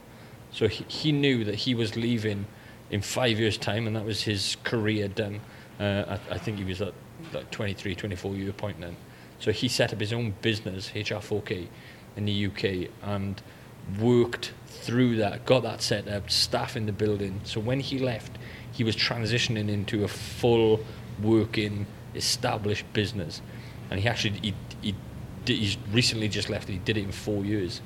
So he knew that he was leaving in 5 years' time, and that was his career done. I think he was at that 23, 24-year point then. So he set up his own business, HR4K, in the UK, and worked through that, got that set up, staff in the building. So when he left, he was transitioning into a full working established business, and he's recently just left, and he did it in 4 years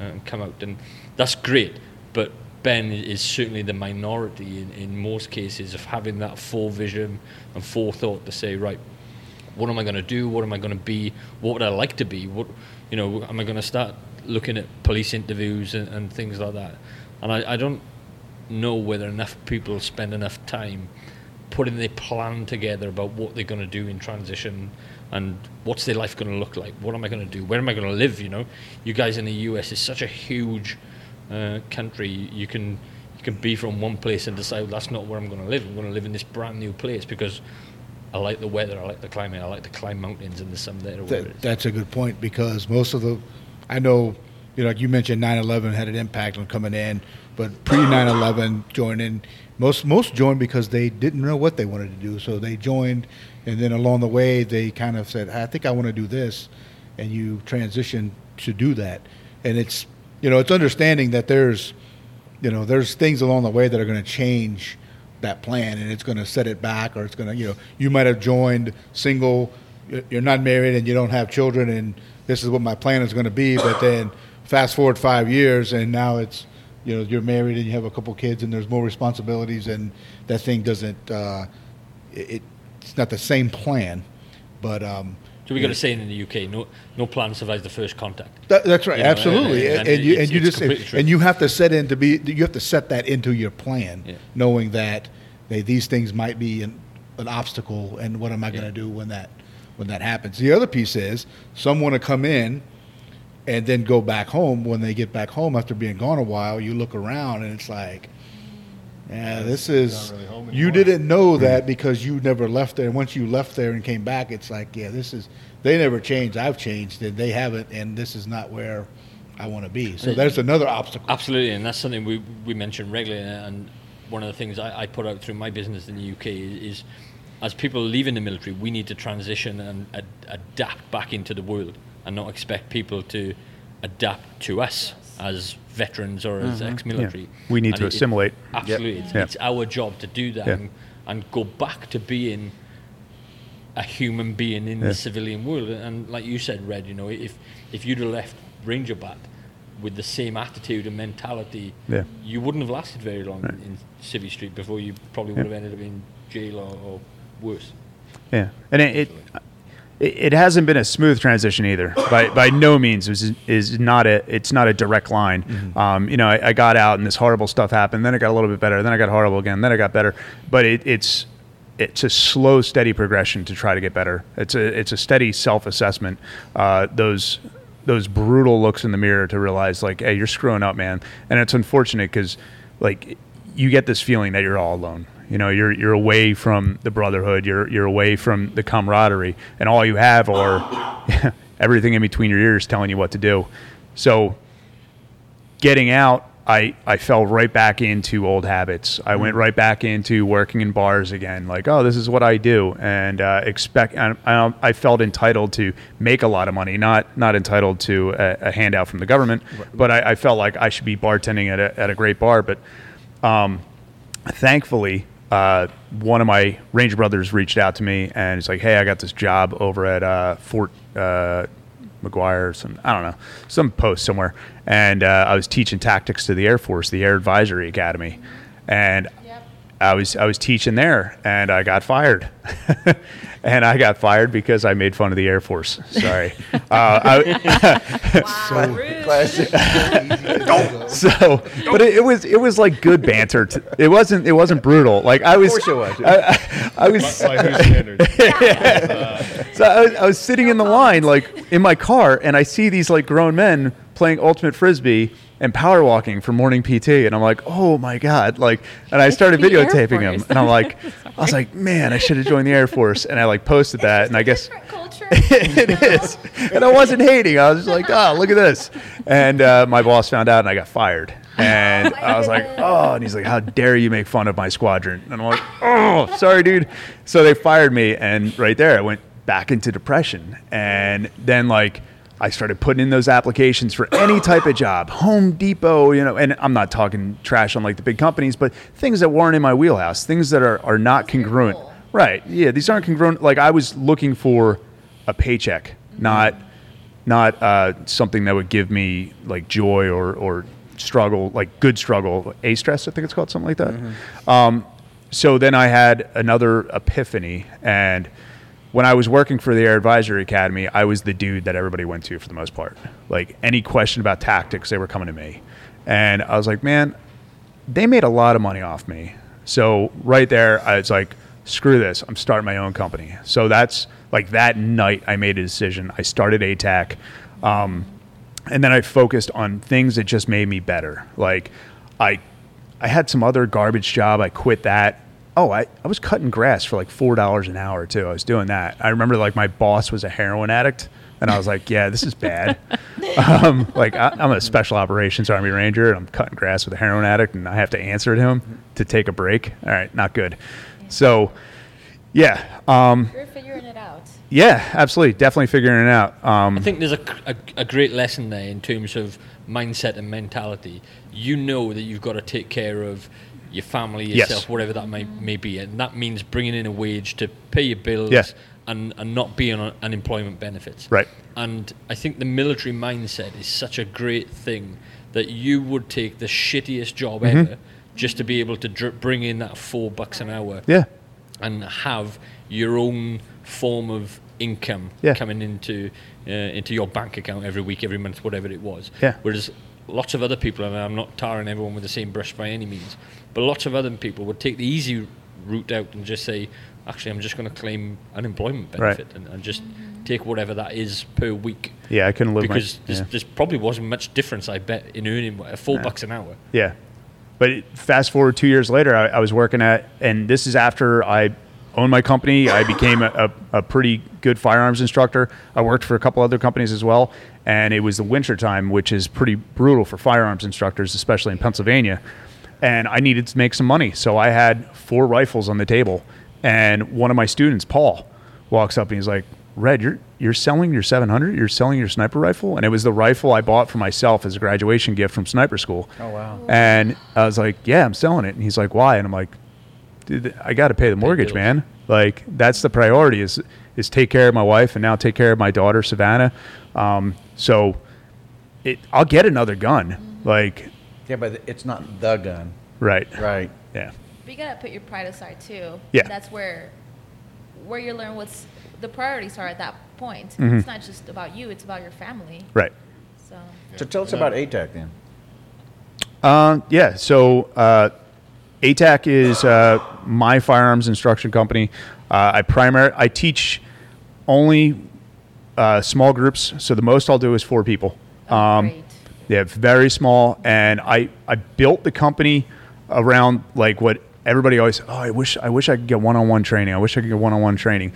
and come out, and that's great. But Ben is certainly the minority in most cases of having that full vision and forethought to say, right, what am I going to do? What am I going to be? What would I like to be? What, you know, am I going to start looking at police interviews and things like that? And I don't know whether enough people spend enough time putting their plan together about what they're going to do in transition and what's their life going to look like. What am I going to do? Where am I going to live? You know, you guys in the US is such a huge country. You can be from one place and decide, well, that's not where I'm going to live. I'm going to live in this brand new place because I like the weather, I like the climate, I like to climb mountains in the sun there. Or whatever it is. That's a good point, because most of the, I know, you know, like you mentioned, 9/11 had an impact on coming in, but pre 9/11 joining, most joined because they didn't know what they wanted to do, so they joined, and then along the way they kind of said, I think I want to do this, and you transition to do that. And it's, you know, it's understanding that there's, you know, there's things along the way that are going to change that plan, and it's going to set it back, or it's going to, you know, you might have joined single, you're not married and you don't have children, and this is what my plan is going to be, but then fast forward 5 years, and now it's, you know, you're married and you have a couple kids, and there's more responsibilities, and that thing doesn't, it's not the same plan. But so we got to say in the UK, no plan survives the first contact. That's right, you know, absolutely, and you have to set in to be, you have to set that into your plan, yeah, knowing that these things might be an obstacle, and what am I going to do when that happens? The other piece is some want to come in and then go back home. When they get back home after being gone a while, you look around and it's like, yeah, this is, really, you didn't know that because you never left there. And once you left there and came back, it's like, yeah, this is, they never changed. I've changed and they haven't. And this is not where I want to be. So there's another obstacle. Absolutely. And that's something we mention regularly. And one of the things I put out through my business in the UK is as people leaving the military, we need to transition and adapt back into the world and not expect people to adapt to us as veterans or as ex-military. Yeah. We need to assimilate. Absolutely. Yep. It's our job to do that and go back to being a human being in the civilian world. And like you said, Red, you know, if you'd have left Ranger Bat with the same attitude and mentality, you wouldn't have lasted very long in Civvy Street before you probably would have ended up in jail or worse. Yeah. And it hasn't been a smooth transition either. By no means it's not a direct line. Mm-hmm. You know, I got out and this horrible stuff happened. Then it got a little bit better. Then I got horrible again. Then I got better. But it's a slow, steady progression to try to get better. It's a steady self-assessment. Those brutal looks in the mirror to realize like, hey, you're screwing up, man. And it's unfortunate because like you get this feeling that you're all alone. You know, you're away from the brotherhood. You're away from the camaraderie, and all you have are everything in between your ears telling you what to do. So, getting out, I fell right back into old habits. I went right back into working in bars again. Like, oh, this is what I do, and I felt entitled to make a lot of money, not entitled to a handout from the government, but I felt like I should be bartending at a great bar. But thankfully, one of my Ranger brothers reached out to me and he's like, hey, I got this job over at Fort McGuire or some, I don't know, some post somewhere. And I was teaching tactics to the Air Force, the Air Advisory Academy. And I was teaching there and I got fired. And I got fired because I made fun of the Air Force. Sorry. So rude. Classic. But it was like good banter. It wasn't brutal. Like I was. Of course it was. I was. By whose standards? So I was sitting in the line, like in my car, and I see these like grown men playing ultimate frisbee and power walking for morning PT, and I'm like, oh my god, like, and I started videotaping him, and I'm like, I was like, man, I should have joined the Air Force, and I like posted that, and I guess it is, and I wasn't hating, I was just like, oh, look at this, and my boss found out, and I got fired, and I was like, oh, and he's like, how dare you make fun of my squadron, and I'm like, oh, sorry, dude, so they fired me, and right there, I went back into depression, and then like, I started putting in those applications for any type of job, Home Depot, you know, and I'm not talking trash on like the big companies, but things that weren't in my wheelhouse, things that are not congruent. Cool. Right. Yeah. These aren't congruent. Like I was looking for a paycheck, not something that would give me like joy or struggle, like good struggle, A-stress, I think it's called, something like that. Mm-hmm. So then I had another epiphany, and when I was working for the Air Advisory Academy, I was the dude that everybody went to for the most part. Like any question about tactics, they were coming to me. And I was like, man, they made a lot of money off me. So right there, I was like, screw this. I'm starting my own company. So that's like that night I made a decision. I started ATAC. And then I focused on things that just made me better. Like I had some other garbage job. I quit that. Oh, I was cutting grass for like $4 an hour too. I was doing that. I remember like my boss was a heroin addict, and I was like, yeah, this is bad. Like I'm a special operations Army Ranger, and I'm cutting grass with a heroin addict, and I have to answer to him to take a break. All right, not good. So, yeah. You're figuring it out. Yeah, absolutely. Definitely figuring it out. I think there's a great lesson there in terms of mindset and mentality. You know that you've got to take care of your family, yourself, whatever that may be. And that means bringing in a wage to pay your bills and not be on unemployment benefits. Right. And I think the military mindset is such a great thing that you would take the shittiest job mm-hmm. ever just to be able to bring in that $4 an hour. Yeah. And have your own form of income yeah. coming into your bank account every week, every month, whatever it was. Yeah. Whereas lots of other people, and I'm not tarring everyone with the same brush by any means, but lots of other people would take the easy route out and just say, actually, I'm just going to claim unemployment benefit right. and just take whatever that is per week. Yeah, I couldn't live because there probably wasn't much difference, I bet, in earning $4 an hour. Yeah. But fast forward 2 years later, I was working at, and this is after I owned my company. I became a pretty good firearms instructor. I worked for a couple other companies as well. And it was the winter time, which is pretty brutal for firearms instructors, especially in Pennsylvania. And I needed to make some money. So I had 4 rifles on the table. And one of my students, Paul, walks up and he's like, Red, you're selling your 700? You're selling your sniper rifle? And it was the rifle I bought for myself as a graduation gift from sniper school. Oh, wow. And I was like, yeah, I'm selling it. And he's like, why? And I'm like, dude, I got to pay the mortgage, man. Like, that's the priority is take care of my wife and now take care of my daughter, Savannah. So I'll get another gun. Like, yeah, but it's not the gun. Right. Right. Yeah. But you got to put your pride aside, too. Yeah. That's where you learn what's... the priorities are at that point. Mm-hmm. It's not just about you, it's about your family. Right. So tell us about ATAC then. ATAC is my firearms instruction company. I teach only small groups, so the most I'll do is 4 people. Great. Yeah, very small, and I built the company around like what everybody always, I wish I could get one-on-one training. I wish I could get one-on-one training.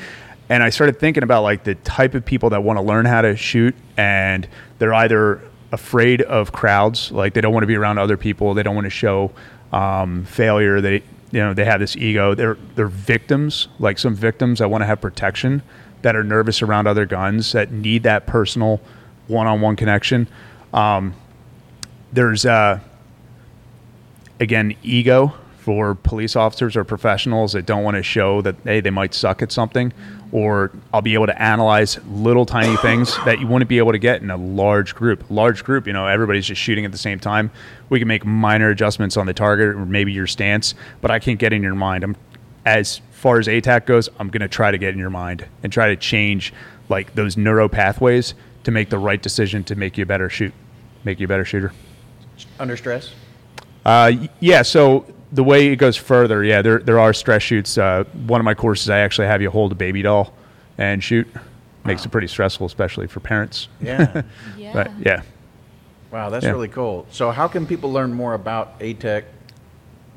And I started thinking about like the type of people that want to learn how to shoot, and they're either afraid of crowds, like they don't want to be around other people, they don't want to show failure, they have this ego, they're victims, like some victims that want to have protection, that are nervous around other guns, that need that personal one-on-one connection. There's again ego for police officers or professionals that don't want to show that hey, they might suck at something, or I'll be able to analyze little tiny things that you wouldn't be able to get in a large group. Everybody's just shooting at the same time. We can make minor adjustments on the target or maybe your stance, but I can't get in your mind. As far as ATAC goes, I'm going to try to get in your mind and try to change like those neuro pathways to make the right decision to make you a better shooter. Under stress? So the way it goes further, yeah, there are stress shoots. One of my courses, I actually have you hold a baby doll and shoot. Makes it pretty stressful, especially for parents. Yeah. Yeah. But, yeah. Wow, that's really cool. So how can people learn more about ATAC,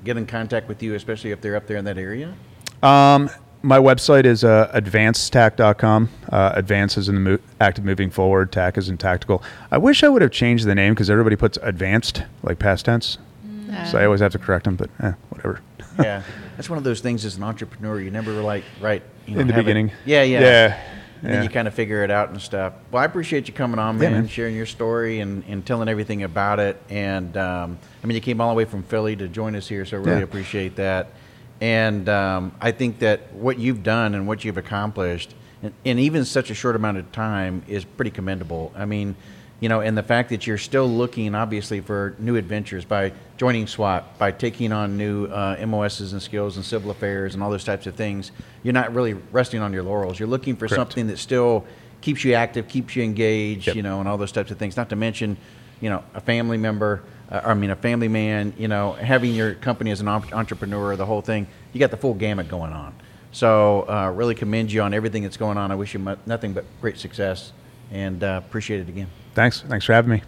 get in contact with you, especially if they're up there in that area? My website is advancedtac.com. Advance is in the act of moving forward. TAC is in tactical. I wish I would have changed the name because everybody puts advanced, like past tense. So I always have to correct them, but whatever. Yeah, that's one of those things as an entrepreneur, you never like right in the beginning. Yeah. And then you kind of figure it out and stuff. Well, I appreciate you coming on, man, and sharing your story and telling everything about it. And you came all the way from Philly to join us here, so I really appreciate that. And I think that what you've done and what you've accomplished, and even such a short amount of time, is pretty commendable. I mean. And the fact that you're still looking, obviously, for new adventures by joining SWAT, by taking on new MOSs and skills and civil affairs and all those types of things, you're not really resting on your laurels. You're looking for something that still keeps you active, keeps you engaged, and all those types of things. Not to mention, a family member, a family man, having your company as an entrepreneur, the whole thing. You got the full gamut going on. So really commend you on everything that's going on. I wish you nothing but great success, and appreciate it again. Thanks for having me.